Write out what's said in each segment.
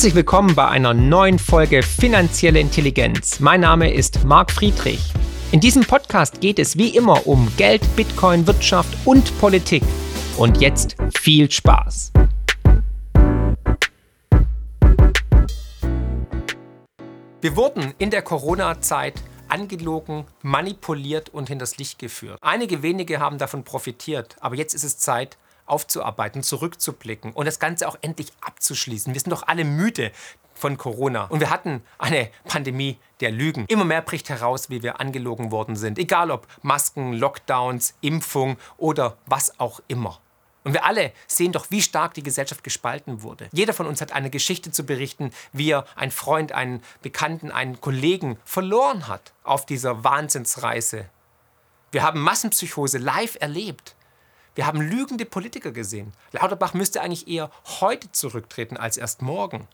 Herzlich willkommen bei einer neuen Folge Finanzielle Intelligenz. Mein Name ist Marc Friedrich. In diesem Podcast geht es wie immer um Geld, Bitcoin, Wirtschaft und Politik. Und jetzt viel Spaß! Wir wurden in der Corona-Zeit angelogen, manipuliert und hinters Licht geführt. Einige wenige haben davon profitiert, aber jetzt ist es Zeit, aufzuarbeiten, zurückzublicken und das Ganze auch endlich abzuschließen. Wir sind doch alle müde von Corona und wir hatten eine Pandemie der Lügen. Immer mehr bricht heraus, wie wir angelogen worden sind, egal ob Masken, Lockdowns, Impfung oder was auch immer. Und wir alle sehen doch, wie stark die Gesellschaft gespalten wurde. Jeder von uns hat eine Geschichte zu berichten, wie er einen Freund, einen Bekannten, einen Kollegen verloren hat auf dieser Wahnsinnsreise. Wir haben Massenpsychose live erlebt. Wir haben lügende Politiker gesehen. Lauterbach müsste eigentlich eher heute zurücktreten als erst morgen.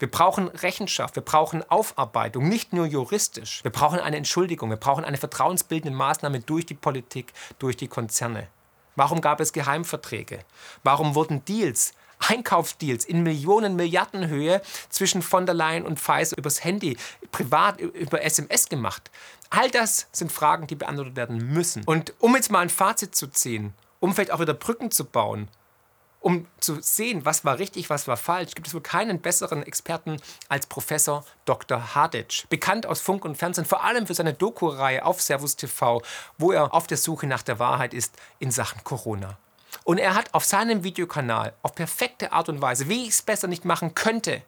Wir brauchen Rechenschaft, wir brauchen Aufarbeitung, nicht nur juristisch. Wir brauchen eine Entschuldigung, wir brauchen eine vertrauensbildende Maßnahme durch die Politik, durch die Konzerne. Warum gab es Geheimverträge? Warum wurden Deals, Einkaufsdeals in Millionen, Milliardenhöhe zwischen von der Leyen und Pfizer übers Handy, privat über SMS gemacht? All das sind Fragen, die beantwortet werden müssen. Und um jetzt mal ein Fazit zu ziehen, um vielleicht auch wieder Brücken zu bauen, um zu sehen, was war richtig, was war falsch, gibt es wohl keinen besseren Experten als Professor Dr. Haditsch. Bekannt aus Funk und Fernsehen, vor allem für seine Doku-Reihe auf Servus TV, wo er auf der Suche nach der Wahrheit ist in Sachen Corona. Und er hat auf seinem Videokanal auf perfekte Art und Weise, wie ich es besser nicht machen könnte,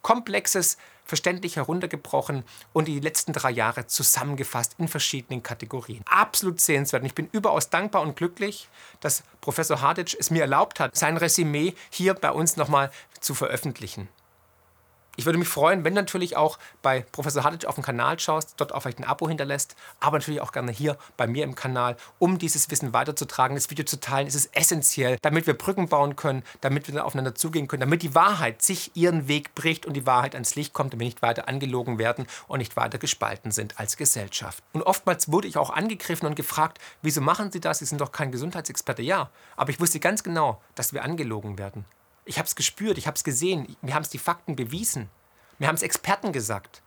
Komplexes verständlich heruntergebrochen und die letzten 3 Jahre zusammengefasst in verschiedenen Kategorien. Absolut sehenswert. Und ich bin überaus dankbar und glücklich, dass Professor Haditsch es mir erlaubt hat, sein Resümee hier bei uns nochmal zu veröffentlichen. Ich würde mich freuen, wenn du natürlich auch bei Professor Haditsch auf den Kanal schaust, dort auch vielleicht ein Abo hinterlässt, aber natürlich auch gerne hier bei mir im Kanal, um dieses Wissen weiterzutragen, das Video zu teilen. Es ist essentiell, damit wir Brücken bauen können, damit wir aufeinander zugehen können, damit die Wahrheit sich ihren Weg bricht und die Wahrheit ans Licht kommt, damit wir nicht weiter angelogen werden und nicht weiter gespalten sind als Gesellschaft. Und oftmals wurde ich auch angegriffen und gefragt, wieso machen Sie das? Sie sind doch kein Gesundheitsexperte. Ja, aber ich wusste ganz genau, dass wir angelogen werden. Ich habe es gespürt, ich habe es gesehen, mir haben es die Fakten bewiesen. Mir haben es Experten gesagt.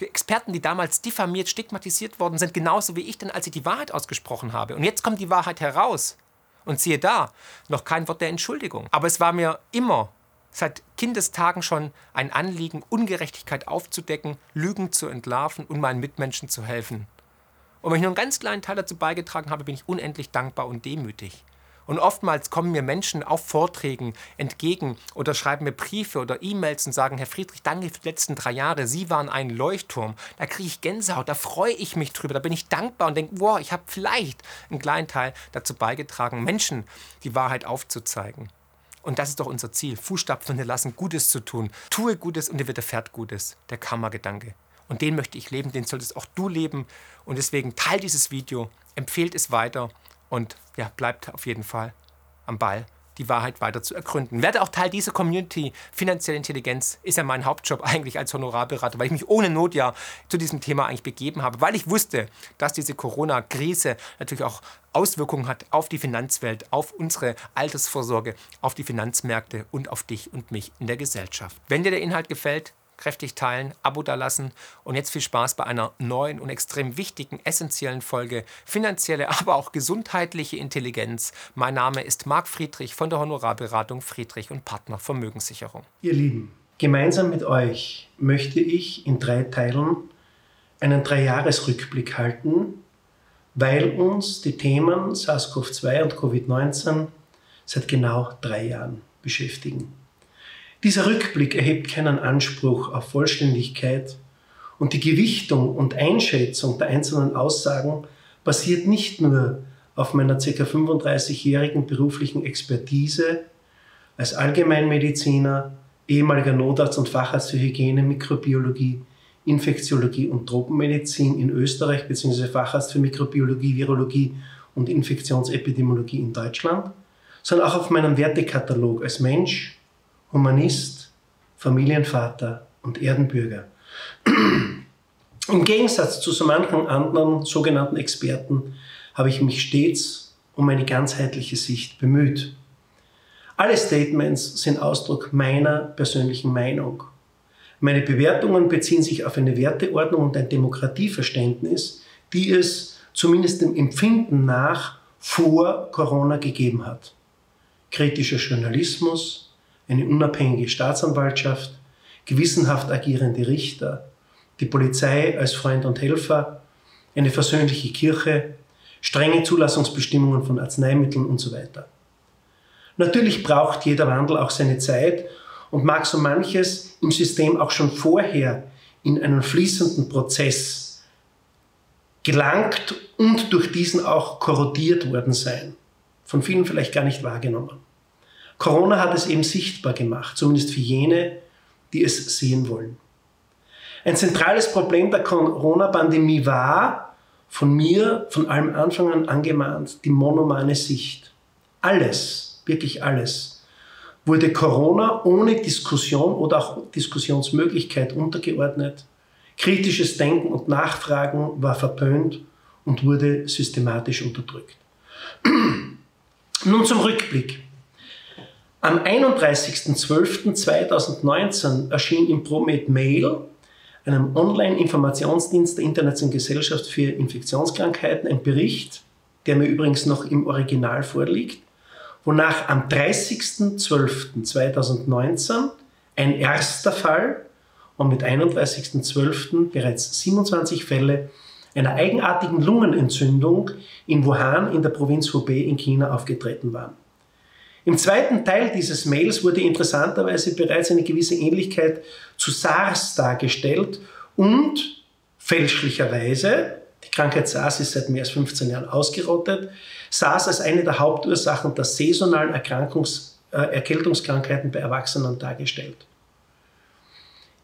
Experten, die damals diffamiert, stigmatisiert worden sind, genauso wie ich, denn als ich die Wahrheit ausgesprochen habe. Und jetzt kommt die Wahrheit heraus. Und siehe da, noch kein Wort der Entschuldigung. Aber es war mir immer, seit Kindestagen schon, ein Anliegen, Ungerechtigkeit aufzudecken, Lügen zu entlarven und meinen Mitmenschen zu helfen. Und wenn ich nur einen ganz kleinen Teil dazu beigetragen habe, bin ich unendlich dankbar und demütig. Und oftmals kommen mir Menschen auf Vorträgen entgegen oder schreiben mir Briefe oder E-Mails und sagen, Herr Friedrich, danke für die letzten 3 Jahre, Sie waren ein Leuchtturm. Da kriege ich Gänsehaut, da freue ich mich drüber, da bin ich dankbar und denke, wow, ich habe vielleicht einen kleinen Teil dazu beigetragen, Menschen die Wahrheit aufzuzeigen. Und das ist doch unser Ziel, Fußstapfen hinterlassen, Gutes zu tun. Tue Gutes und dir widerfährt Gutes, der Karma-Gedanke. Und den möchte ich leben, den solltest auch du leben. Und deswegen teile dieses Video, empfehlt es weiter. Und ja, bleibt auf jeden Fall am Ball, die Wahrheit weiter zu ergründen. Werde auch Teil dieser Community. Finanzielle Intelligenz ist ja mein Hauptjob eigentlich als Honorarberater, weil ich mich ohne Not ja zu diesem Thema eigentlich begeben habe, weil ich wusste, dass diese Corona-Krise natürlich auch Auswirkungen hat auf die Finanzwelt, auf unsere Altersvorsorge, auf die Finanzmärkte und auf dich und mich in der Gesellschaft. Wenn dir der Inhalt gefällt, kräftig teilen, Abo dalassen und jetzt viel Spaß bei einer neuen und extrem wichtigen, essentiellen Folge finanzielle, aber auch gesundheitliche Intelligenz. Mein Name ist Marc Friedrich von der Honorarberatung Friedrich und Partner Vermögenssicherung. Ihr Lieben, gemeinsam mit euch möchte ich in 3 Teilen einen 3-Jahres-Rückblick halten, weil uns die Themen SARS-CoV-2 und Covid-19 seit genau 3 Jahren beschäftigen. Dieser Rückblick erhebt keinen Anspruch auf Vollständigkeit und die Gewichtung und Einschätzung der einzelnen Aussagen basiert nicht nur auf meiner ca. 35-jährigen beruflichen Expertise als Allgemeinmediziner, ehemaliger Notarzt und Facharzt für Hygiene, Mikrobiologie, Infektiologie und Tropenmedizin in Österreich bzw. Facharzt für Mikrobiologie, Virologie und Infektionsepidemiologie in Deutschland, sondern auch auf meinem Wertekatalog als Mensch, Humanist, Familienvater und Erdenbürger. Im Gegensatz zu so manchen anderen sogenannten Experten habe ich mich stets um eine ganzheitliche Sicht bemüht. Alle Statements sind Ausdruck meiner persönlichen Meinung. Meine Bewertungen beziehen sich auf eine Werteordnung und ein Demokratieverständnis, die es zumindest dem Empfinden nach vor Corona gegeben hat. Kritischer Journalismus, eine unabhängige Staatsanwaltschaft, gewissenhaft agierende Richter, die Polizei als Freund und Helfer, eine versöhnliche Kirche, strenge Zulassungsbestimmungen von Arzneimitteln und so weiter. Natürlich braucht jeder Wandel auch seine Zeit und mag so manches im System auch schon vorher in einen fließenden Prozess gelangt und durch diesen auch korrodiert worden sein. Von vielen vielleicht gar nicht wahrgenommen. Corona hat es eben sichtbar gemacht, zumindest für jene, die es sehen wollen. Ein zentrales Problem der Corona-Pandemie war, von mir von allem Anfang an angemahnt, die monomane Sicht. Alles, wirklich alles, wurde Corona ohne Diskussion oder auch Diskussionsmöglichkeit untergeordnet. Kritisches Denken und Nachfragen war verpönt und wurde systematisch unterdrückt. Nun zum Rückblick. Am 31.12.2019 erschien im ProMed Mail, einem Online-Informationsdienst der Internationalen Gesellschaft für Infektionskrankheiten, ein Bericht, der mir übrigens noch im Original vorliegt, wonach am 30.12.2019 ein erster Fall und mit 31.12. bereits 27 Fälle einer eigenartigen Lungenentzündung in Wuhan in der Provinz Hubei in China aufgetreten waren. Im zweiten Teil dieses Mails wurde interessanterweise bereits eine gewisse Ähnlichkeit zu SARS dargestellt und fälschlicherweise, die Krankheit SARS ist seit mehr als 15 Jahren ausgerottet, SARS als eine der Hauptursachen der saisonalen Erkältungskrankheiten bei Erwachsenen dargestellt.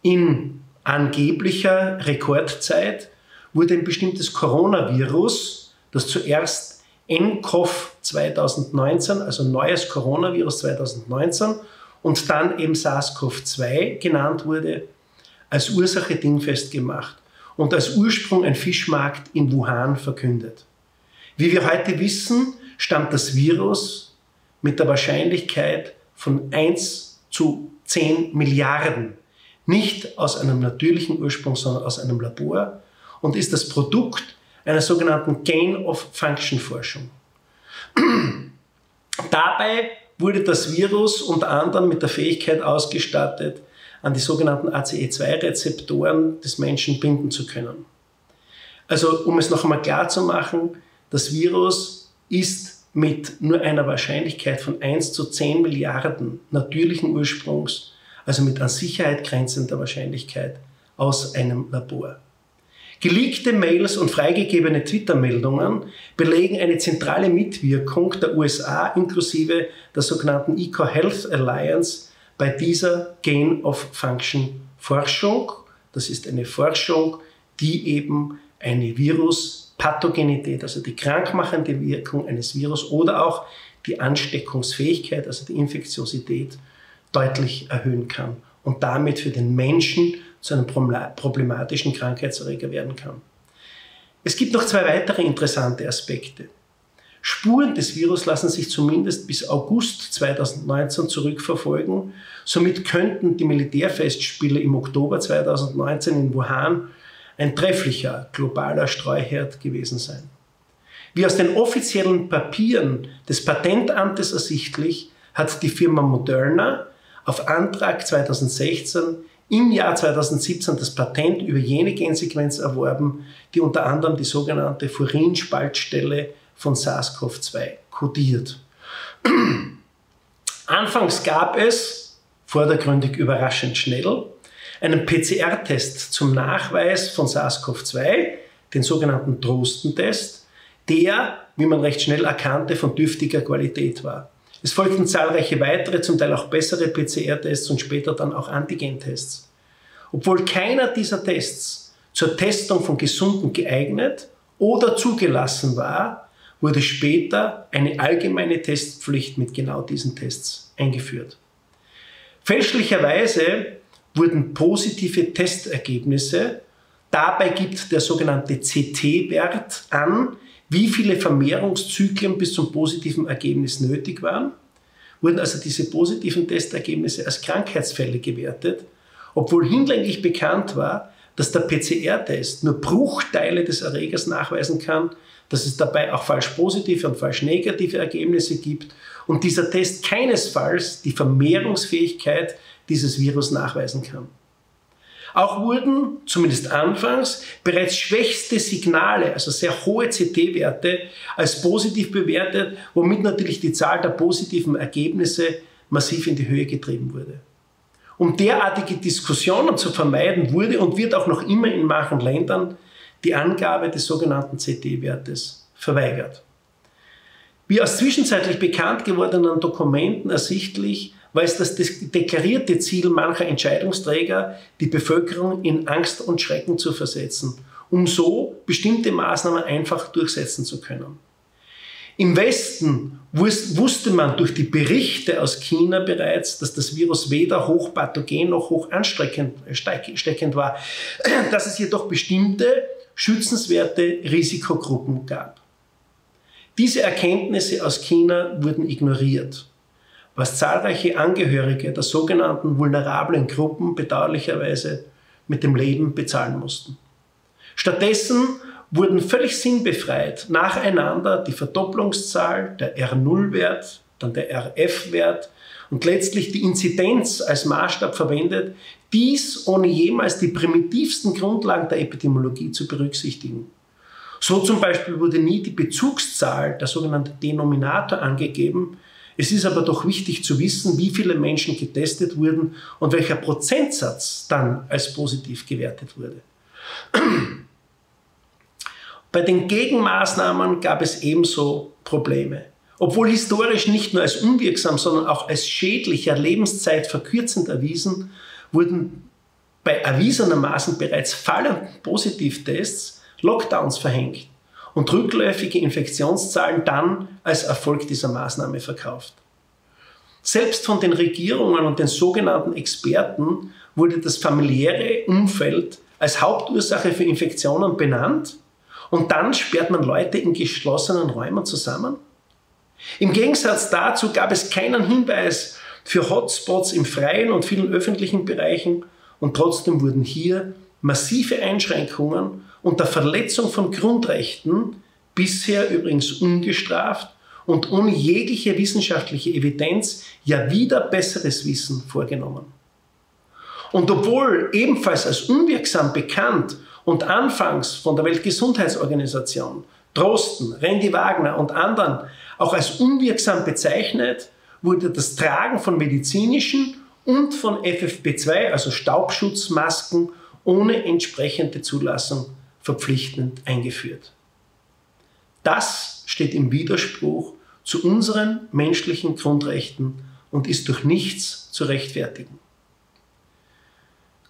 In angeblicher Rekordzeit wurde ein bestimmtes Coronavirus, das zuerst NCOV-2019, also neues Coronavirus 2019 und dann eben SARS-CoV-2 genannt wurde, als Ursache dingfest gemacht und als Ursprung ein Fischmarkt in Wuhan verkündet. Wie wir heute wissen, stammt das Virus mit der Wahrscheinlichkeit von 1 zu 10 Milliarden nicht aus einem natürlichen Ursprung, sondern aus einem Labor und ist das Produkt einer sogenannten Gain-of-Function-Forschung. Dabei wurde das Virus unter anderem mit der Fähigkeit ausgestattet, an die sogenannten ACE2-Rezeptoren des Menschen binden zu können. Also, um es noch einmal klar zu machen, das Virus ist mit nur einer Wahrscheinlichkeit von 1 zu 10 Milliarden natürlichen Ursprungs, also mit an Sicherheit grenzender Wahrscheinlichkeit, aus einem Labor. Geleakte Mails und freigegebene Twitter-Meldungen belegen eine zentrale Mitwirkung der USA inklusive der sogenannten EcoHealth Alliance bei dieser Gain-of-Function-Forschung. Das ist eine Forschung, die eben eine Viruspathogenität, also die krankmachende Wirkung eines Virus oder auch die Ansteckungsfähigkeit, also die Infektiosität, deutlich erhöhen kann und damit für den Menschen zu einem problematischen Krankheitserreger werden kann. Es gibt noch 2 weitere interessante Aspekte. Spuren des Virus lassen sich zumindest bis August 2019 zurückverfolgen. Somit könnten die Militärfestspiele im Oktober 2019 in Wuhan ein trefflicher globaler Streuherd gewesen sein. Wie aus den offiziellen Papieren des Patentamtes ersichtlich, hat die Firma Moderna auf Antrag 2016 im Jahr 2017 das Patent über jene Gensequenz erworben, die unter anderem die sogenannte Furin-Spaltstelle von SARS-CoV-2 kodiert. Anfangs gab es, vordergründig überraschend schnell, einen PCR-Test zum Nachweis von SARS-CoV-2, den sogenannten Trostentest, der, wie man recht schnell erkannte, von dürftiger Qualität war. Es folgten zahlreiche weitere, zum Teil auch bessere PCR-Tests und später dann auch Antigen-Tests. Obwohl keiner dieser Tests zur Testung von Gesunden geeignet oder zugelassen war, wurde später eine allgemeine Testpflicht mit genau diesen Tests eingeführt. Fälschlicherweise wurden positive Testergebnisse, dabei gibt der sogenannte CT-Wert an, wie viele Vermehrungszyklen bis zum positiven Ergebnis nötig waren, wurden also diese positiven Testergebnisse als Krankheitsfälle gewertet, obwohl hinlänglich bekannt war, dass der PCR-Test nur Bruchteile des Erregers nachweisen kann, dass es dabei auch falsch positive und falsch negative Ergebnisse gibt und dieser Test keinesfalls die Vermehrungsfähigkeit dieses Virus nachweisen kann. Auch wurden, zumindest anfangs, bereits schwächste Signale, also sehr hohe CT-Werte, als positiv bewertet, womit natürlich die Zahl der positiven Ergebnisse massiv in die Höhe getrieben wurde. Um derartige Diskussionen zu vermeiden, wurde und wird auch noch immer in manchen Ländern die Angabe des sogenannten CT-Wertes verweigert. Wie aus zwischenzeitlich bekannt gewordenen Dokumenten ersichtlich, war es das deklarierte Ziel mancher Entscheidungsträger, die Bevölkerung in Angst und Schrecken zu versetzen, um so bestimmte Maßnahmen einfach durchsetzen zu können. Im Westen wusste man durch die Berichte aus China bereits, dass das Virus weder hochpathogen noch hoch ansteckend war, dass es jedoch bestimmte schützenswerte Risikogruppen gab. Diese Erkenntnisse aus China wurden ignoriert, was zahlreiche Angehörige der sogenannten vulnerablen Gruppen bedauerlicherweise mit dem Leben bezahlen mussten. Stattdessen wurden völlig sinnbefreit nacheinander die Verdopplungszahl, der R0-Wert, dann der RF-Wert und letztlich die Inzidenz als Maßstab verwendet, dies ohne jemals die primitivsten Grundlagen der Epidemiologie zu berücksichtigen. So zum Beispiel wurde nie die Bezugszahl, der sogenannte Denominator, angegeben. Es ist aber doch wichtig zu wissen, wie viele Menschen getestet wurden und welcher Prozentsatz dann als positiv gewertet wurde. Bei den Gegenmaßnahmen gab es ebenso Probleme. Obwohl historisch nicht nur als unwirksam, sondern auch als schädlicher, lebenszeitverkürzend erwiesen, wurden bei erwiesenermaßen bereits fallenden Positivtests Lockdowns verhängt und rückläufige Infektionszahlen dann als Erfolg dieser Maßnahme verkauft. Selbst von den Regierungen und den sogenannten Experten wurde das familiäre Umfeld als Hauptursache für Infektionen benannt und dann sperrt man Leute in geschlossenen Räumen zusammen? Im Gegensatz dazu gab es keinen Hinweis für Hotspots im freien und vielen öffentlichen Bereichen und trotzdem wurden hier massive Einschränkungen unter Verletzung von Grundrechten, bisher übrigens ungestraft und ohne jegliche wissenschaftliche Evidenz, ja wieder besseres Wissen vorgenommen. Und obwohl ebenfalls als unwirksam bekannt und anfangs von der Weltgesundheitsorganisation, Drosten, Randy Wagner und anderen auch als unwirksam bezeichnet, wurde das Tragen von medizinischen und von FFP2, also Staubschutzmasken, ohne entsprechende Zulassung verpflichtend eingeführt. Das steht im Widerspruch zu unseren menschlichen Grundrechten und ist durch nichts zu rechtfertigen.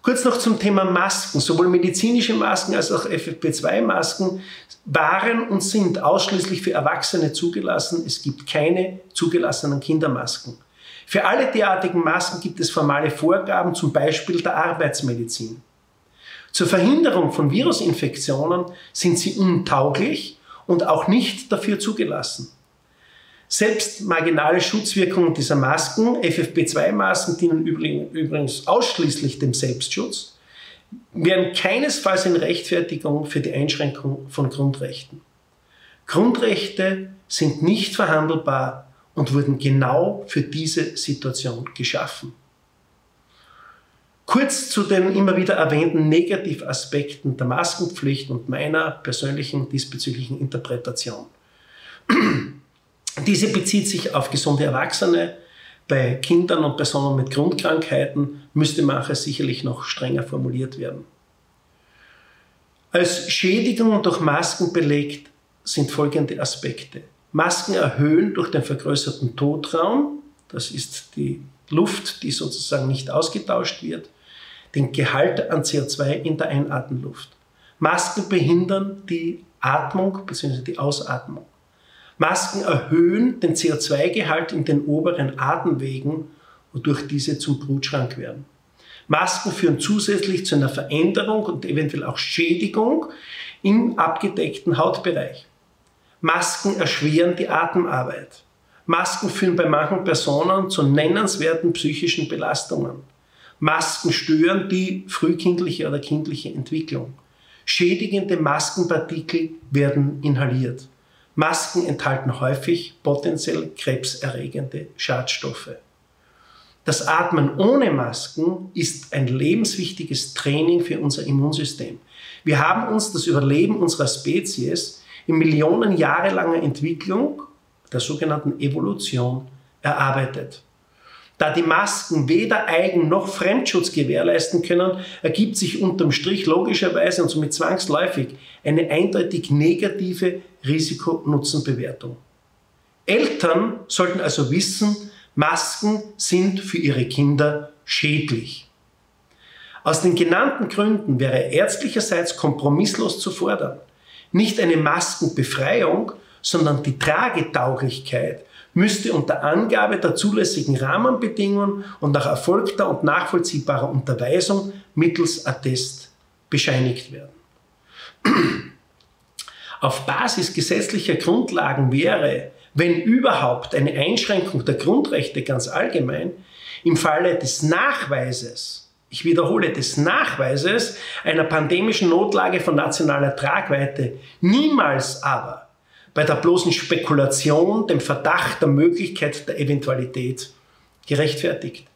Kurz noch zum Thema Masken. Sowohl medizinische Masken als auch FFP2-Masken waren und sind ausschließlich für Erwachsene zugelassen. Es gibt keine zugelassenen Kindermasken. Für alle derartigen Masken gibt es formale Vorgaben, zum Beispiel der Arbeitsmedizin. Zur Verhinderung von Virusinfektionen sind sie untauglich und auch nicht dafür zugelassen. Selbst marginale Schutzwirkungen dieser Masken, FFP2-Masken dienen übrigens ausschließlich dem Selbstschutz, wären keinesfalls eine Rechtfertigung für die Einschränkung von Grundrechten. Grundrechte sind nicht verhandelbar und wurden genau für diese Situation geschaffen. Kurz zu den immer wieder erwähnten Negativaspekten der Maskenpflicht und meiner persönlichen diesbezüglichen Interpretation. Diese bezieht sich auf gesunde Erwachsene. Bei Kindern und Personen mit Grundkrankheiten müsste manches sicherlich noch strenger formuliert werden. Als Schädigungen durch Masken belegt sind folgende Aspekte. Masken erhöhen durch den vergrößerten Totraum, das ist die Luft, die sozusagen nicht ausgetauscht wird, den Gehalt an CO2 in der Einatmenluft. Masken behindern die Atmung bzw. die Ausatmung. Masken erhöhen den CO2-Gehalt in den oberen Atemwegen, wodurch diese zum Brutschrank werden. Masken führen zusätzlich zu einer Veränderung und eventuell auch Schädigung im abgedeckten Hautbereich. Masken erschweren die Atemarbeit. Masken führen bei manchen Personen zu nennenswerten psychischen Belastungen. Masken stören die frühkindliche oder kindliche Entwicklung. Schädigende Maskenpartikel werden inhaliert. Masken enthalten häufig potenziell krebserregende Schadstoffe. Das Atmen ohne Masken ist ein lebenswichtiges Training für unser Immunsystem. Wir haben uns das Überleben unserer Spezies in Millionen jahrelanger Entwicklung, der sogenannten Evolution, erarbeitet. Da die Masken weder Eigen- noch Fremdschutz gewährleisten können, ergibt sich unterm Strich logischerweise und somit zwangsläufig eine eindeutig negative Risiko-Nutzen-Bewertung. Eltern sollten also wissen, Masken sind für ihre Kinder schädlich. Aus den genannten Gründen wäre ärztlicherseits kompromisslos zu fordern, nicht eine Maskenbefreiung, sondern die Tragetauglichkeit müsste unter Angabe der zulässigen Rahmenbedingungen und nach erfolgter und nachvollziehbarer Unterweisung mittels Attest bescheinigt werden. Auf Basis gesetzlicher Grundlagen wäre, wenn überhaupt, eine Einschränkung der Grundrechte ganz allgemein im Falle des Nachweises, ich wiederhole, des Nachweises einer pandemischen Notlage von nationaler Tragweite, niemals aber bei der bloßen Spekulation, dem Verdacht, der Möglichkeit, der Eventualität gerechtfertigt.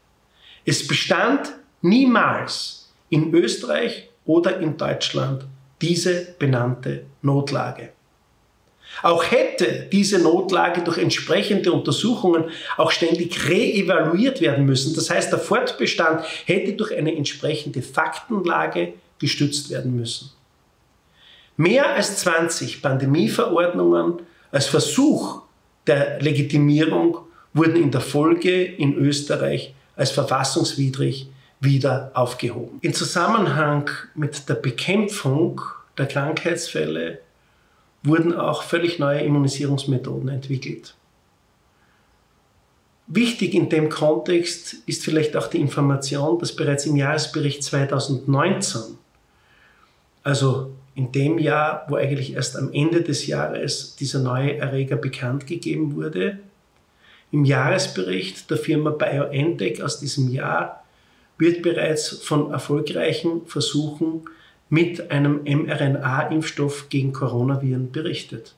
Es bestand niemals in Österreich oder in Deutschland diese benannte Notlage. Auch hätte diese Notlage durch entsprechende Untersuchungen auch ständig reevaluiert werden müssen. Das heißt, der Fortbestand hätte durch eine entsprechende Faktenlage gestützt werden müssen. Mehr als 20 Pandemieverordnungen als Versuch der Legitimierung wurden in der Folge in Österreich als verfassungswidrig wieder aufgehoben. Im Zusammenhang mit der Bekämpfung der Krankheitsfälle wurden auch völlig neue Immunisierungsmethoden entwickelt. Wichtig in dem Kontext ist vielleicht auch die Information, dass bereits im Jahresbericht 2019, also in dem Jahr, wo eigentlich erst am Ende des Jahres dieser neue Erreger bekannt gegeben wurde, im Jahresbericht der Firma BioNTech aus diesem Jahr wird bereits von erfolgreichen Versuchen mit einem mRNA-Impfstoff gegen Coronaviren berichtet.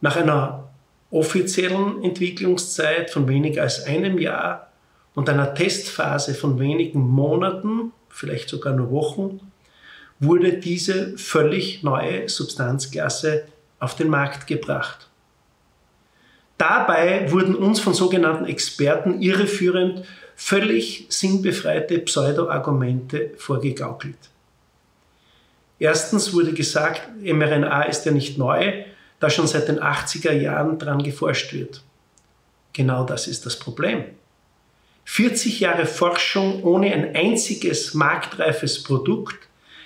Nach einer offiziellen Entwicklungszeit von weniger als einem Jahr und einer Testphase von wenigen Monaten, vielleicht sogar nur Wochen, wurde diese völlig neue Substanzklasse auf den Markt gebracht. Dabei wurden uns von sogenannten Experten irreführend völlig sinnbefreite Pseudo-Argumente vorgegaukelt. Erstens wurde gesagt, mRNA ist ja nicht neu, da schon seit den 80er Jahren dran geforscht wird. Genau das ist das Problem. 40 Jahre Forschung ohne ein einziges marktreifes Produkt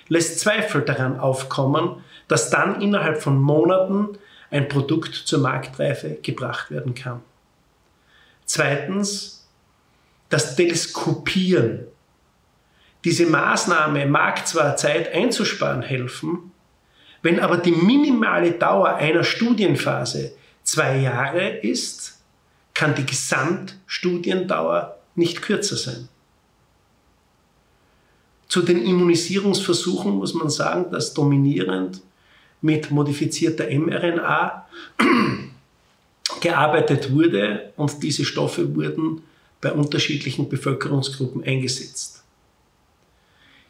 lässt Zweifel daran aufkommen, dass dann innerhalb von Monaten ein Produkt zur Marktreife gebracht werden kann. Zweitens, das Teleskopieren. Diese Maßnahme mag zwar Zeit einzusparen helfen, wenn aber die minimale Dauer einer Studienphase 2 Jahre ist, kann die Gesamtstudiendauer nicht kürzer sein. Zu den Immunisierungsversuchen muss man sagen, dass dominierend mit modifizierter mRNA gearbeitet wurde und diese Stoffe wurden bei unterschiedlichen Bevölkerungsgruppen eingesetzt.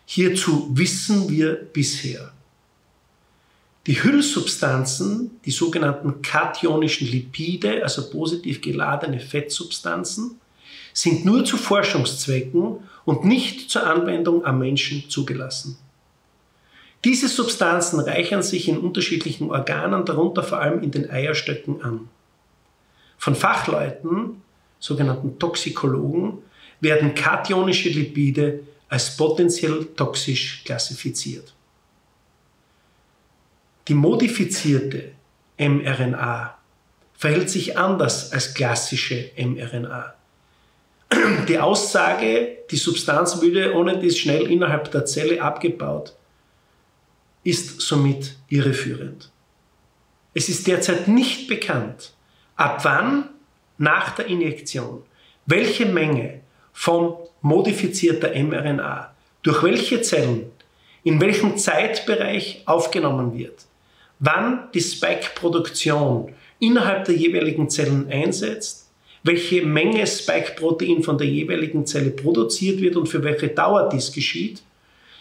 Hierzu wissen wir bisher: Die Hüllsubstanzen, die sogenannten kationischen Lipide, also positiv geladene Fettsubstanzen, sind nur zu Forschungszwecken und nicht zur Anwendung am Menschen zugelassen. Diese Substanzen reichern sich in unterschiedlichen Organen, darunter vor allem in den Eierstöcken, an. Von Fachleuten, sogenannten Toxikologen, werden kationische Lipide als potenziell toxisch klassifiziert. Die modifizierte mRNA verhält sich anders als klassische mRNA. Die Aussage, die Substanz würde ohne dies schnell innerhalb der Zelle abgebaut, ist somit irreführend. Es ist derzeit nicht bekannt, Ab wann? Nach der Injektion. Welche Menge von modifizierter mRNA durch welche Zellen in welchem Zeitbereich aufgenommen wird, wann die Spike-Produktion innerhalb der jeweiligen Zellen einsetzt, welche Menge Spike-Protein von der jeweiligen Zelle produziert wird und für welche Dauer dies geschieht,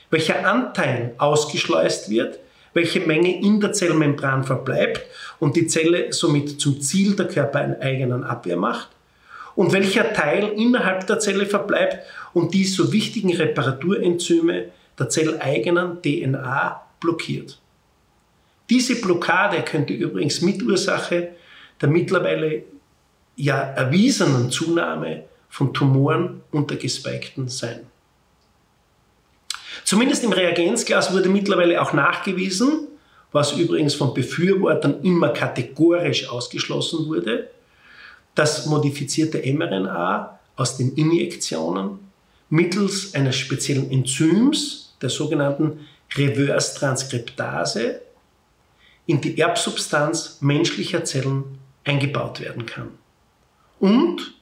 welcher Anteil ausgeschleust wird, welche Menge in der Zellmembran verbleibt und die Zelle somit zum Ziel der körpereigenen Abwehr macht und welcher Teil innerhalb der Zelle verbleibt und die so wichtigen Reparaturenzyme der zelleigenen DNA blockiert. Diese Blockade könnte übrigens Mitursache der mittlerweile ja erwiesenen Zunahme von Tumoren unter Gespikten sein. Zumindest im Reagenzglas wurde mittlerweile auch nachgewiesen, was übrigens von Befürwortern immer kategorisch ausgeschlossen wurde, dass modifizierte mRNA aus den Injektionen mittels eines speziellen Enzyms, der sogenannten Reverse-Transkriptase, in die Erbsubstanz menschlicher Zellen eingebaut werden kann. Und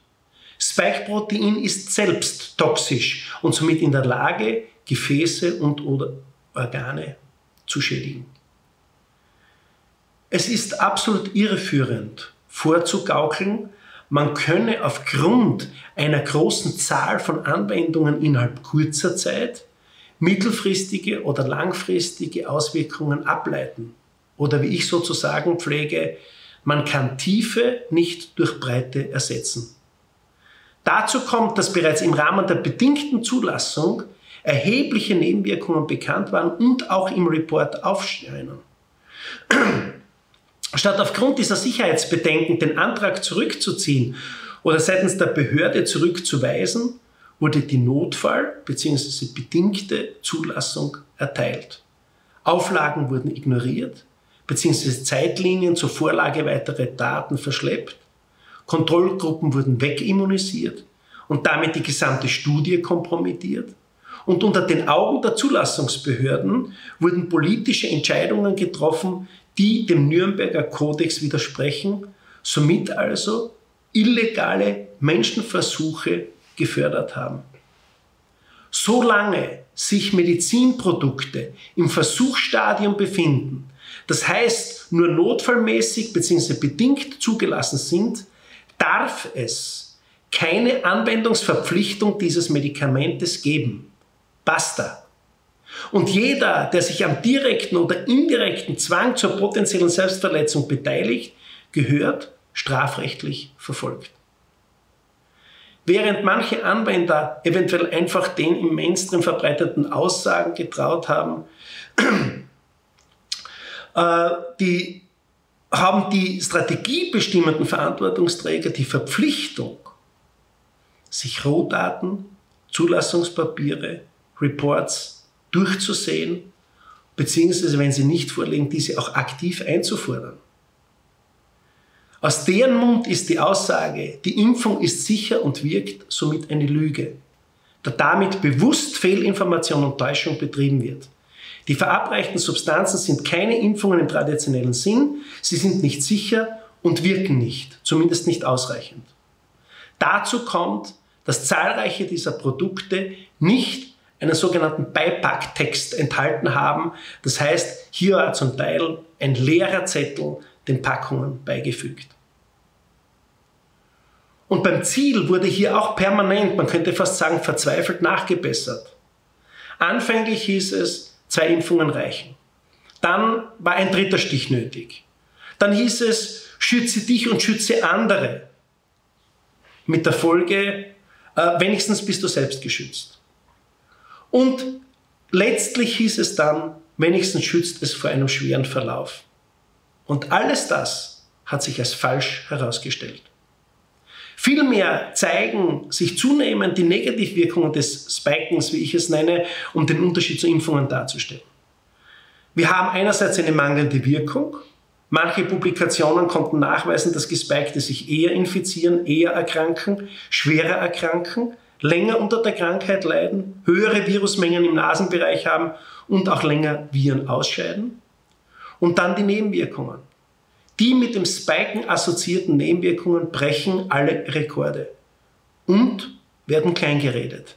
Spike-Protein ist selbst toxisch und somit in der Lage, Gefäße und/oder Organe zu schädigen. Es ist absolut irreführend, vorzugaukeln, man könne aufgrund einer großen Zahl von Anwendungen innerhalb kurzer Zeit mittelfristige oder langfristige Auswirkungen ableiten. Oder wie ich sozusagen pflege, man kann Tiefe nicht durch Breite ersetzen. Dazu kommt, dass bereits im Rahmen der bedingten Zulassung erhebliche Nebenwirkungen bekannt waren und auch im Report aufscheinen. Statt aufgrund dieser Sicherheitsbedenken den Antrag zurückzuziehen oder seitens der Behörde zurückzuweisen, wurde die Notfall- bzw. bedingte Zulassung erteilt. Auflagen wurden ignoriert bzw. Zeitlinien zur Vorlage weiterer Daten verschleppt, Kontrollgruppen wurden wegimmunisiert und damit die gesamte Studie kompromittiert. Und unter den Augen der Zulassungsbehörden wurden politische Entscheidungen getroffen, die dem Nürnberger Kodex widersprechen, somit also illegale Menschenversuche gefördert haben. Solange sich Medizinprodukte im Versuchsstadium befinden, das heißt nur notfallmäßig bzw. bedingt zugelassen sind, darf es keine Anwendungsverpflichtung dieses Medikamentes geben. Basta. Und jeder, der sich am direkten oder indirekten Zwang zur potenziellen Selbstverletzung beteiligt, gehört strafrechtlich verfolgt. Während manche Anwender eventuell einfach den im Mainstream verbreiteten Aussagen getraut haben, haben die strategiebestimmenden Verantwortungsträger die Verpflichtung, sich Rohdaten, Zulassungspapiere, Reports durchzusehen, beziehungsweise wenn sie nicht vorliegen, diese auch aktiv einzufordern. Aus deren Mund ist die Aussage, die Impfung ist sicher und wirkt, somit eine Lüge, da damit bewusst Fehlinformation und Täuschung betrieben wird. Die verabreichten Substanzen sind keine Impfungen im traditionellen Sinn, sie sind nicht sicher und wirken nicht, zumindest nicht ausreichend. Dazu kommt, dass zahlreiche dieser Produkte nicht einen sogenannten Beipacktext enthalten haben. Das heißt, hier war zum Teil ein leerer Zettel den Packungen beigefügt. Und beim Ziel wurde hier auch permanent, man könnte fast sagen, verzweifelt nachgebessert. Anfänglich hieß es, 2 Impfungen reichen. Dann war ein 3. Stich nötig. Dann hieß es, schütze dich und schütze andere. Mit der Folge, wenigstens bist du selbst geschützt. Und letztlich hieß es dann, wenigstens schützt es vor einem schweren Verlauf. Und alles das hat sich als falsch herausgestellt. Vielmehr zeigen sich zunehmend die Negativwirkungen des Spikens, wie ich es nenne, um den Unterschied zu Impfungen darzustellen. Wir haben einerseits eine mangelnde Wirkung. Manche Publikationen konnten nachweisen, dass Gespikte sich eher infizieren, eher erkranken, schwerer erkranken, länger unter der Krankheit leiden, höhere Virusmengen im Nasenbereich haben und auch länger Viren ausscheiden. Und dann die Nebenwirkungen. Die mit dem Spiken assoziierten Nebenwirkungen brechen alle Rekorde und werden kleingeredet.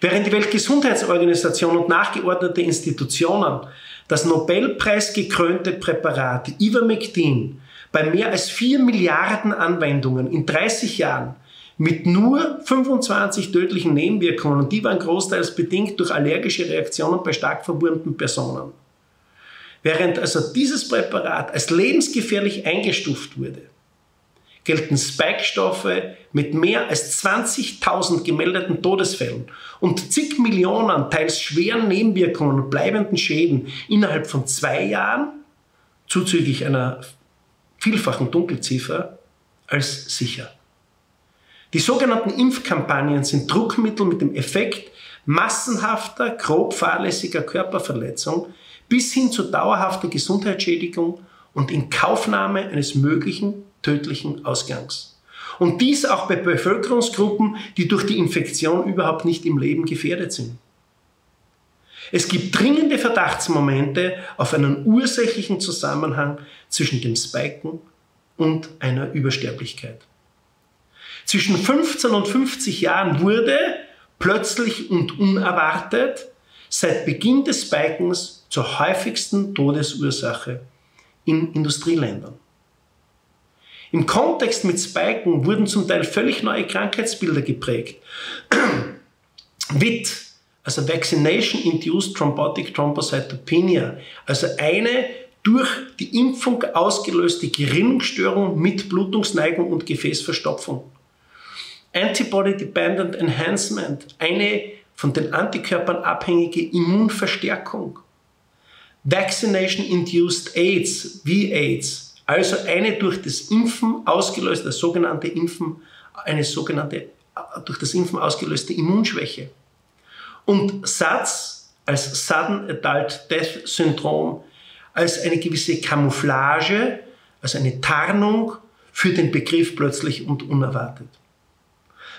Während die Weltgesundheitsorganisation und nachgeordnete Institutionen das Nobelpreis-gekrönte Präparat Ivermectin bei mehr als 4 Milliarden Anwendungen in 30 Jahren mit nur 25 tödlichen Nebenwirkungen, und die waren großteils bedingt durch allergische Reaktionen bei stark verwurmten Personen. Während also dieses Präparat als lebensgefährlich eingestuft wurde, gelten Spike-Stoffe mit mehr als 20.000 gemeldeten Todesfällen und zig Millionen teils schweren Nebenwirkungen und bleibenden Schäden innerhalb von 2 Jahren, zuzüglich einer vielfachen Dunkelziffer, als sicher. Die sogenannten Impfkampagnen sind Druckmittel mit dem Effekt massenhafter, grob fahrlässiger Körperverletzung bis hin zu dauerhafter Gesundheitsschädigung und Inkaufnahme eines möglichen tödlichen Ausgangs. Und dies auch bei Bevölkerungsgruppen, die durch die Infektion überhaupt nicht im Leben gefährdet sind. Es gibt dringende Verdachtsmomente auf einen ursächlichen Zusammenhang zwischen dem Spiken und einer Übersterblichkeit. Zwischen 15 und 50 Jahren wurde plötzlich und unerwartet seit Beginn des Spikens zur häufigsten Todesursache in Industrieländern. Im Kontext mit Spiken wurden zum Teil völlig neue Krankheitsbilder geprägt. VIT, also Vaccination Induced Thrombotic Thrombocytopenia, also eine durch die Impfung ausgelöste Gerinnungsstörung mit Blutungsneigung und Gefäßverstopfung. Antibody Dependent Enhancement, eine von den Antikörpern abhängige Immunverstärkung. Vaccination Induced AIDS, V-AIDS, also eine durch das Impfen ausgelöste, eine durch das Impfen ausgelöste Immunschwäche. Und SADS als Sudden Adult Death Syndrom, als eine gewisse Camouflage, also eine Tarnung für den Begriff plötzlich und unerwartet.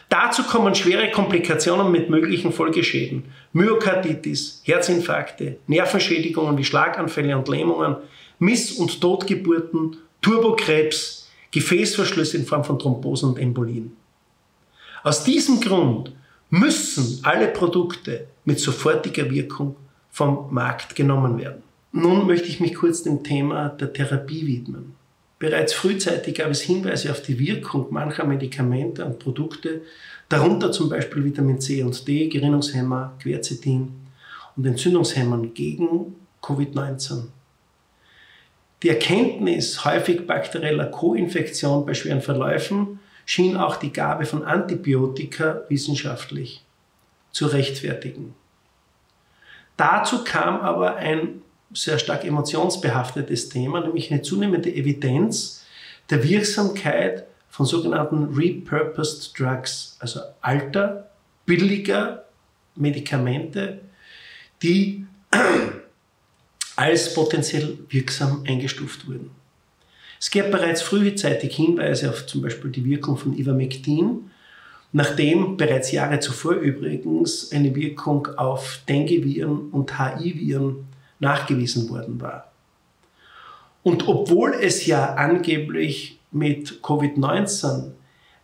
Dazu kommen schwere Komplikationen mit möglichen Folgeschäden, Myokarditis, Herzinfarkte, Nervenschädigungen wie Schlaganfälle und Lähmungen, Miss- und Totgeburten, Turbokrebs, Gefäßverschlüsse in Form von Thrombosen und Embolien. Aus diesem Grund müssen alle Produkte mit sofortiger Wirkung vom Markt genommen werden. Nun möchte ich mich kurz dem Thema der Therapie widmen. Bereits frühzeitig gab es Hinweise auf die Wirkung mancher Medikamente und Produkte, darunter zum Beispiel Vitamin C und D, Gerinnungshemmer, Quercetin und Entzündungshemmern gegen Covid-19. Die Erkenntnis häufig bakterieller Co-Infektion bei schweren Verläufen schien auch die Gabe von Antibiotika wissenschaftlich zu rechtfertigen. Dazu kam aber ein sehr stark emotionsbehaftetes Thema, nämlich eine zunehmende Evidenz der Wirksamkeit von sogenannten repurposed drugs, also alter, billiger Medikamente, die als potenziell wirksam eingestuft wurden. Es gab bereits frühzeitig Hinweise auf zum Beispiel die Wirkung von Ivermectin, nachdem bereits Jahre zuvor übrigens eine Wirkung auf Dengue-Viren und HIV-Viren nachgewiesen worden war. Und obwohl es ja angeblich mit Covid-19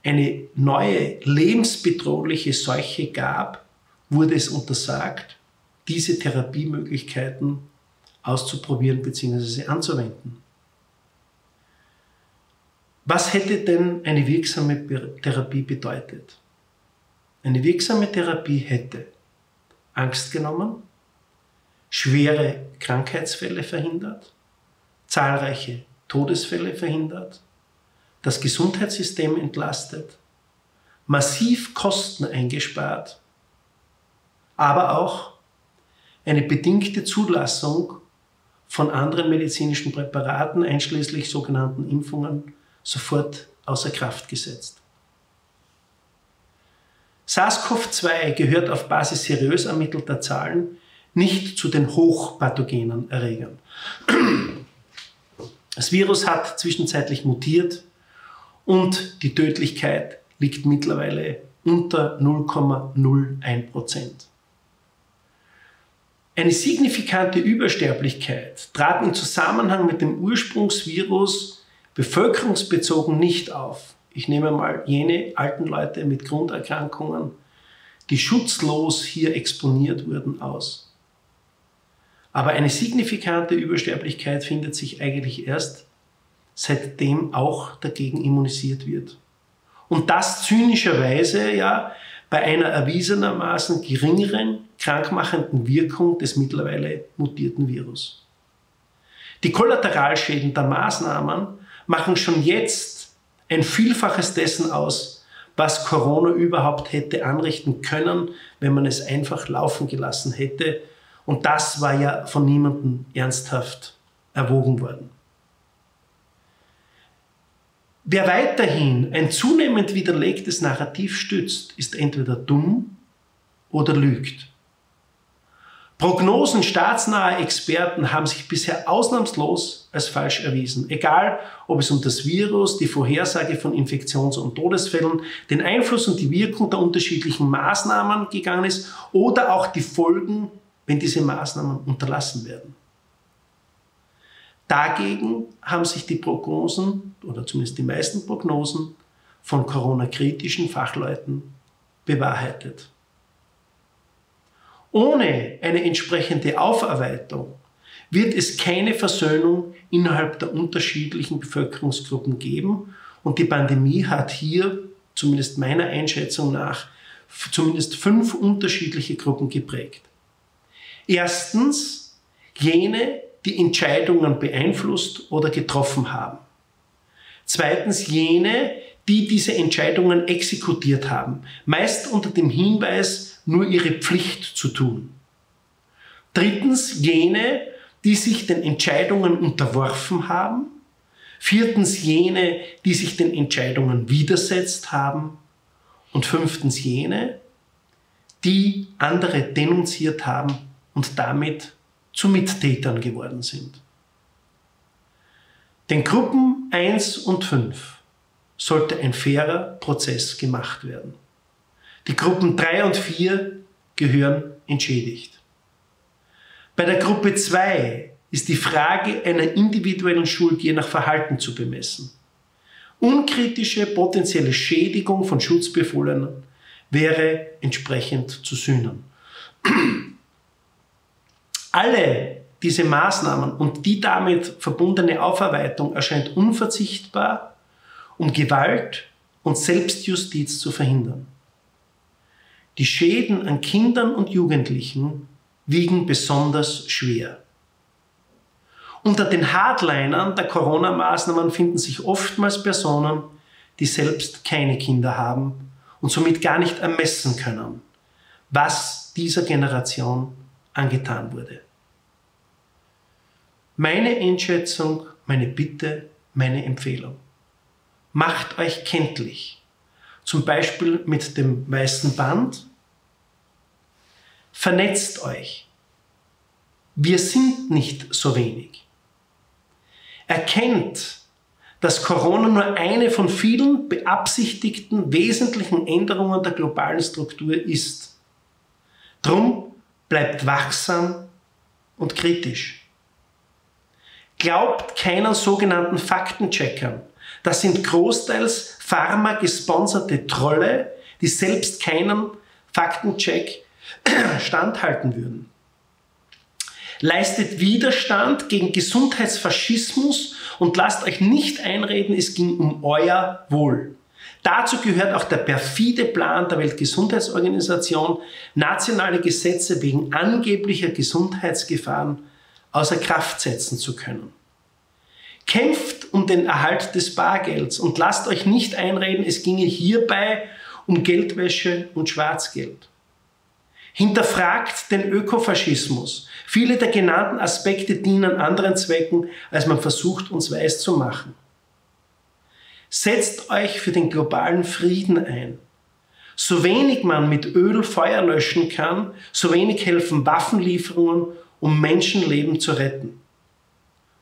eine neue lebensbedrohliche Seuche gab, wurde es untersagt, diese Therapiemöglichkeiten auszuprobieren bzw. anzuwenden. Was hätte denn eine wirksame Therapie bedeutet? Eine wirksame Therapie hätte Angst genommen, schwere Krankheitsfälle verhindert, zahlreiche Todesfälle verhindert, das Gesundheitssystem entlastet, massiv Kosten eingespart, aber auch eine bedingte Zulassung von anderen medizinischen Präparaten, einschließlich sogenannten Impfungen, sofort außer Kraft gesetzt. SARS-CoV-2 gehört auf Basis seriös ermittelter Zahlen nicht zu den hochpathogenen Erregern. Das Virus hat zwischenzeitlich mutiert und die Tödlichkeit liegt mittlerweile unter 0,01%. Eine signifikante Übersterblichkeit trat im Zusammenhang mit dem Ursprungsvirus bevölkerungsbezogen nicht auf. Ich nehme mal jene alten Leute mit Grunderkrankungen, die schutzlos hier exponiert wurden, aus. Aber eine signifikante Übersterblichkeit findet sich eigentlich erst, seitdem auch dagegen immunisiert wird. Und das zynischerweise ja bei einer erwiesenermaßen geringeren krankmachenden Wirkung des mittlerweile mutierten Virus. Die Kollateralschäden der Maßnahmen machen schon jetzt ein Vielfaches dessen aus, was Corona überhaupt hätte anrichten können, wenn man es einfach laufen gelassen hätte. Und das war ja von niemandem ernsthaft erwogen worden. Wer weiterhin ein zunehmend widerlegtes Narrativ stützt, ist entweder dumm oder lügt. Prognosen staatsnaher Experten haben sich bisher ausnahmslos als falsch erwiesen. Egal, ob es um das Virus, die Vorhersage von Infektions- und Todesfällen, den Einfluss und die Wirkung der unterschiedlichen Maßnahmen gegangen ist oder auch die Folgen, wenn diese Maßnahmen unterlassen werden. Dagegen haben sich die Prognosen, oder zumindest die meisten Prognosen, von Corona-kritischen Fachleuten bewahrheitet. Ohne eine entsprechende Aufarbeitung wird es keine Versöhnung innerhalb der unterschiedlichen Bevölkerungsgruppen geben, und die Pandemie hat hier, zumindest meiner Einschätzung nach, zumindest 5 unterschiedliche Gruppen geprägt. Erstens jene, die Entscheidungen beeinflusst oder getroffen haben. Zweitens jene, die diese Entscheidungen exekutiert haben, meist unter dem Hinweis, nur ihre Pflicht zu tun. Drittens jene, die sich den Entscheidungen unterworfen haben. Viertens jene, die sich den Entscheidungen widersetzt haben. Und fünftens jene, die andere denunziert haben und damit zu Mittätern geworden sind. Den Gruppen 1 und 5 sollte ein fairer Prozess gemacht werden. Die Gruppen 3 und 4 gehören entschädigt. Bei der Gruppe 2 ist die Frage einer individuellen Schuld je nach Verhalten zu bemessen. Unkritische potenzielle Schädigung von Schutzbefohlenen wäre entsprechend zu sühnen. Alle diese Maßnahmen und die damit verbundene Aufarbeitung erscheint unverzichtbar, um Gewalt und Selbstjustiz zu verhindern. Die Schäden an Kindern und Jugendlichen wiegen besonders schwer. Unter den Hardlinern der Corona-Maßnahmen finden sich oftmals Personen, die selbst keine Kinder haben und somit gar nicht ermessen können, was dieser Generation angetan wurde. Meine Einschätzung, meine Bitte, meine Empfehlung: Macht euch kenntlich. Zum Beispiel mit dem weißen Band. Vernetzt euch. Wir sind nicht so wenig. Erkennt, dass Corona nur eine von vielen beabsichtigten wesentlichen Änderungen der globalen Struktur ist. Drum bleibt wachsam und kritisch. Glaubt keinen sogenannten Faktencheckern. Das sind großteils pharma-gesponserte Trolle, die selbst keinem Faktencheck standhalten würden. Leistet Widerstand gegen Gesundheitsfaschismus und lasst euch nicht einreden, es ging um euer Wohl. Dazu gehört auch der perfide Plan der Weltgesundheitsorganisation, nationale Gesetze wegen angeblicher Gesundheitsgefahren außer Kraft setzen zu können. Kämpft um den Erhalt des Bargelds und lasst euch nicht einreden, es ginge hierbei um Geldwäsche und Schwarzgeld. Hinterfragt den Ökofaschismus. Viele der genannten Aspekte dienen anderen Zwecken, als man versucht, uns weiszumachen. Setzt euch für den globalen Frieden ein. So wenig man mit Öl Feuer löschen kann, so wenig helfen Waffenlieferungen, um Menschenleben zu retten.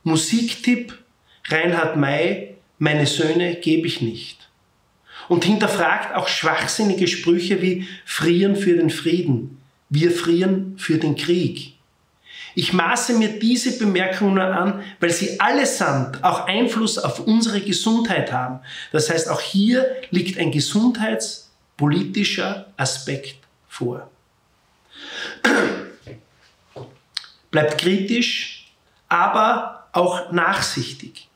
Musiktipp: Reinhard May, meine Söhne gebe ich nicht. Und hinterfragt auch schwachsinnige Sprüche wie: frieren für den Frieden, wir frieren für den Krieg. Ich maße mir diese Bemerkungen nur an, weil sie allesamt auch Einfluss auf unsere Gesundheit haben. Das heißt, auch hier liegt ein gesundheitspolitischer Aspekt vor. Bleibt kritisch, aber auch nachsichtig.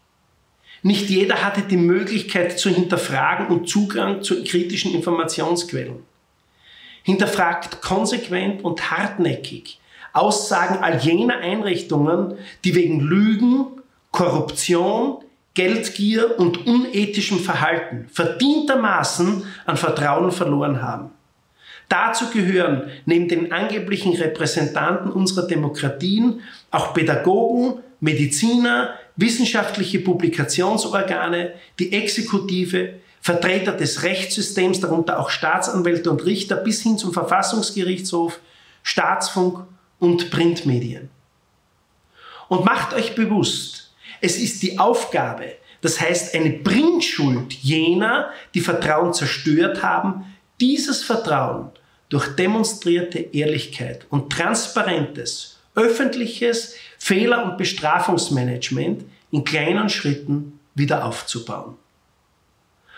Nicht jeder hatte die Möglichkeit zu hinterfragen und Zugang zu kritischen Informationsquellen. Hinterfragt konsequent und hartnäckig Aussagen all jener Einrichtungen, die wegen Lügen, Korruption, Geldgier und unethischem Verhalten verdientermaßen an Vertrauen verloren haben. Dazu gehören neben den angeblichen Repräsentanten unserer Demokratien auch Pädagogen, Mediziner, wissenschaftliche Publikationsorgane, die Exekutive, Vertreter des Rechtssystems, darunter auch Staatsanwälte und Richter bis hin zum Verfassungsgerichtshof, Staatsfunk und Printmedien. Und macht euch bewusst, es ist die Aufgabe, das heißt eine Bringschuld jener, die Vertrauen zerstört haben, dieses Vertrauen durch demonstrierte Ehrlichkeit und transparentes, öffentliches Fehler- und Bestrafungsmanagement in kleinen Schritten wieder aufzubauen.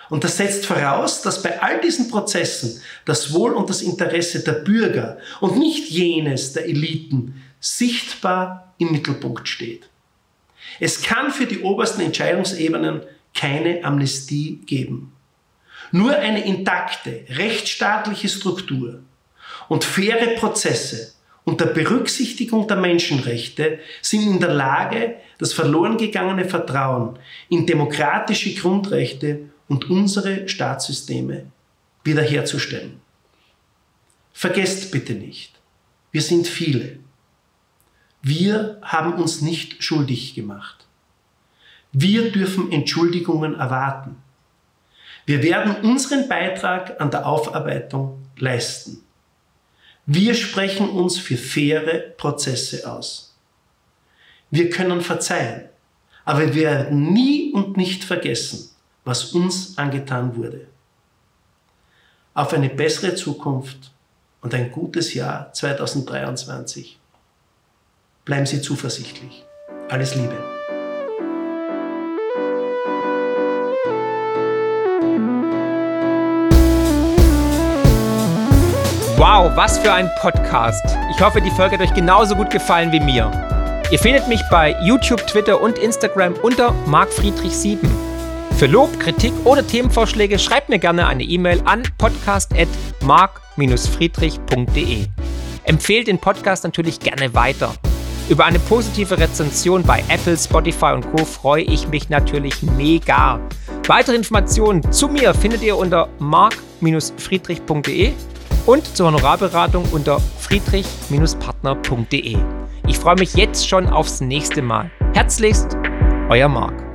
Und das setzt voraus, dass bei all diesen Prozessen das Wohl und das Interesse der Bürger und nicht jenes der Eliten sichtbar im Mittelpunkt steht. Es kann für die obersten Entscheidungsebenen keine Amnestie geben. Nur eine intakte rechtsstaatliche Struktur und faire Prozesse unter Berücksichtigung der Menschenrechte sind in der Lage, das verloren gegangene Vertrauen in demokratische Grundrechte und unsere Staatssysteme wiederherzustellen. Vergesst bitte nicht, wir sind viele. Wir haben uns nicht schuldig gemacht. Wir dürfen Entschuldigungen erwarten. Wir werden unseren Beitrag an der Aufarbeitung leisten. Wir sprechen uns für faire Prozesse aus. Wir können verzeihen, aber wir werden nie und nicht vergessen, was uns angetan wurde. Auf eine bessere Zukunft und ein gutes Jahr 2023. Bleiben Sie zuversichtlich. Alles Liebe. Wow, was für ein Podcast. Ich hoffe, die Folge hat euch genauso gut gefallen wie mir. Ihr findet mich bei YouTube, Twitter und Instagram unter marcfriedrich7. Für Lob, Kritik oder Themenvorschläge schreibt mir gerne eine E-Mail an podcast@marc-friedrich.de. Empfehlt den Podcast natürlich gerne weiter. Über eine positive Rezension bei Apple, Spotify und Co. freue ich mich natürlich mega. Weitere Informationen zu mir findet ihr unter marc-friedrich.de und zur Honorarberatung unter friedrich-partner.de. Ich freue mich jetzt schon aufs nächste Mal. Herzlichst, euer Marc.